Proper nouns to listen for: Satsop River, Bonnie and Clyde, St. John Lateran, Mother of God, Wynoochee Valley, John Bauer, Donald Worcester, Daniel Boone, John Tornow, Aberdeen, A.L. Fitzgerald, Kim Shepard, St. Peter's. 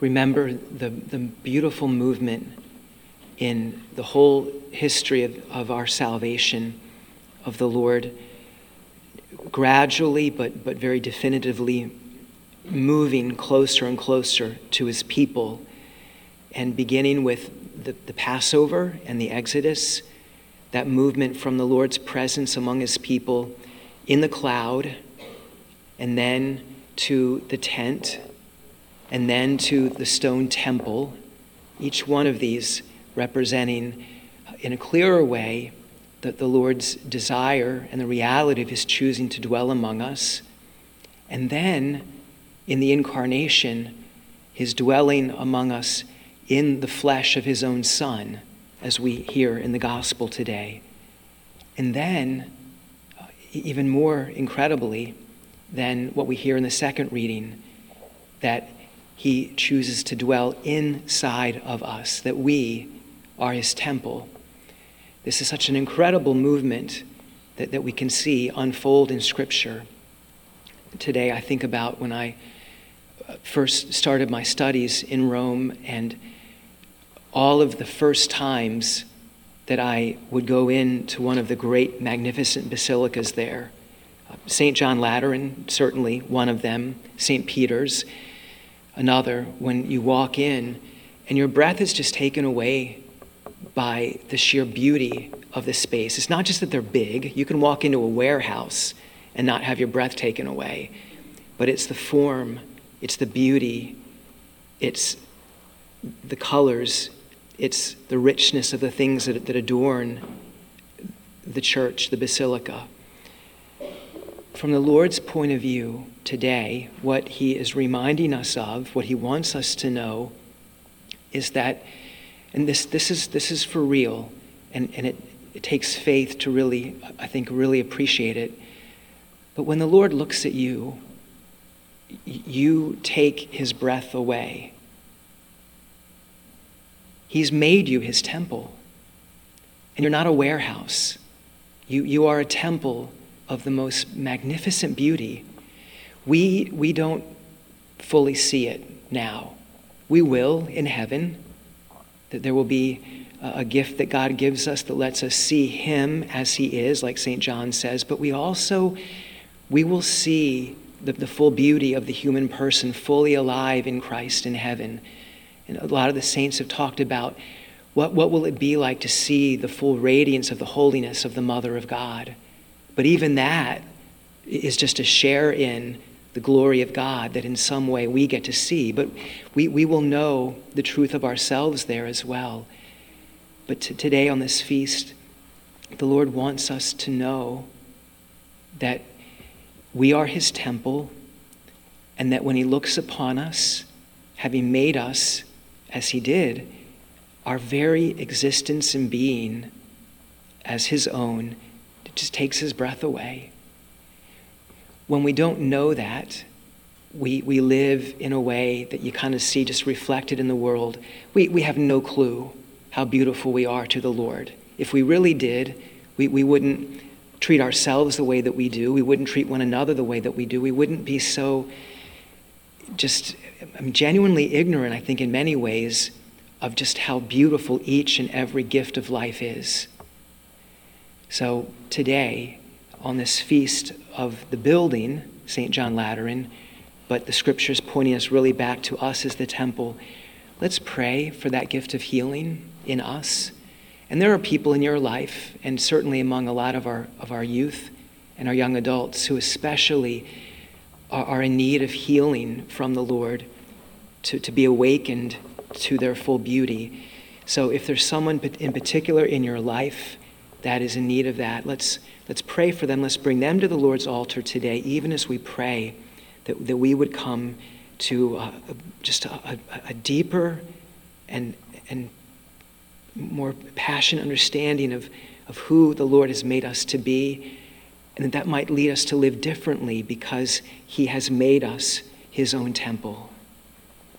remember the beautiful movement in the whole history of our salvation, of the Lord gradually but very definitively moving closer and closer to his people, and beginning with the Passover and the Exodus, that movement from the Lord's presence among his people in the cloud, and then to the tent, and then to the stone temple, each one of these representing in a clearer way that the Lord's desire and the reality of his choosing to dwell among us. And then in the incarnation, his dwelling among us in the flesh of his own Son, as we hear in the gospel today. And then, even more incredibly than what we hear in the second reading, that he chooses to dwell inside of us, that we are his temple. This is such an incredible movement that we can see unfold in Scripture. Today I think about when I first started my studies in Rome, and all of the first times that I would go into one of the great magnificent basilicas there. St. John Lateran, certainly one of them, St. Peter's, another. When you walk in and your breath is just taken away by the sheer beauty of the space. It's not just that they're big. You can walk into a warehouse and not have your breath taken away. But it's the form, it's the beauty, it's the colors, it's the richness of the things that adorn the church, the basilica. From the Lord's point of view today, what he is reminding us of, what he wants us to know, is that, and this is for real, and it takes faith to really, I think, really appreciate it. But when the Lord looks at you, you take his breath away. He's made you his temple, and you're not a warehouse. You are a temple of the most magnificent beauty. We don't fully see it now. We will in heaven. That there will be a gift that God gives us that lets us see him as he is, like St. John says, but we will see the full beauty of the human person fully alive in Christ in heaven. And a lot of the saints have talked about what will it be like to see the full radiance of the holiness of the Mother of God. But even that is just a share in the glory of God that in some way we get to see, but we will know the truth of ourselves there as well. But today on this feast, the Lord wants us to know that we are his temple, and that when he looks upon us, having made us as he did, our very existence and being as his own, it just takes his breath away. When we don't know that, we live in a way that you kind of see just reflected in the world. We have no clue how beautiful we are to the Lord. If we really did, we wouldn't treat ourselves the way that we do. We wouldn't treat one another the way that we do. We wouldn't be so genuinely ignorant, I think, in many ways, of just how beautiful each and every gift of life is. So today, on this feast of the building, St. John Lateran, but the scriptures pointing us really back to us as the temple, let's pray for that gift of healing in us. And there are people in your life, and certainly among a lot of our youth and our young adults, who especially are in need of healing from the Lord to be awakened to their full beauty. So if there's someone in particular in your life that is in need of that, let's pray for them. Let's bring them to the Lord's altar today, even as we pray that we would come to just a deeper and more passionate understanding of who the Lord has made us to be, and that might lead us to live differently because he has made us his own temple.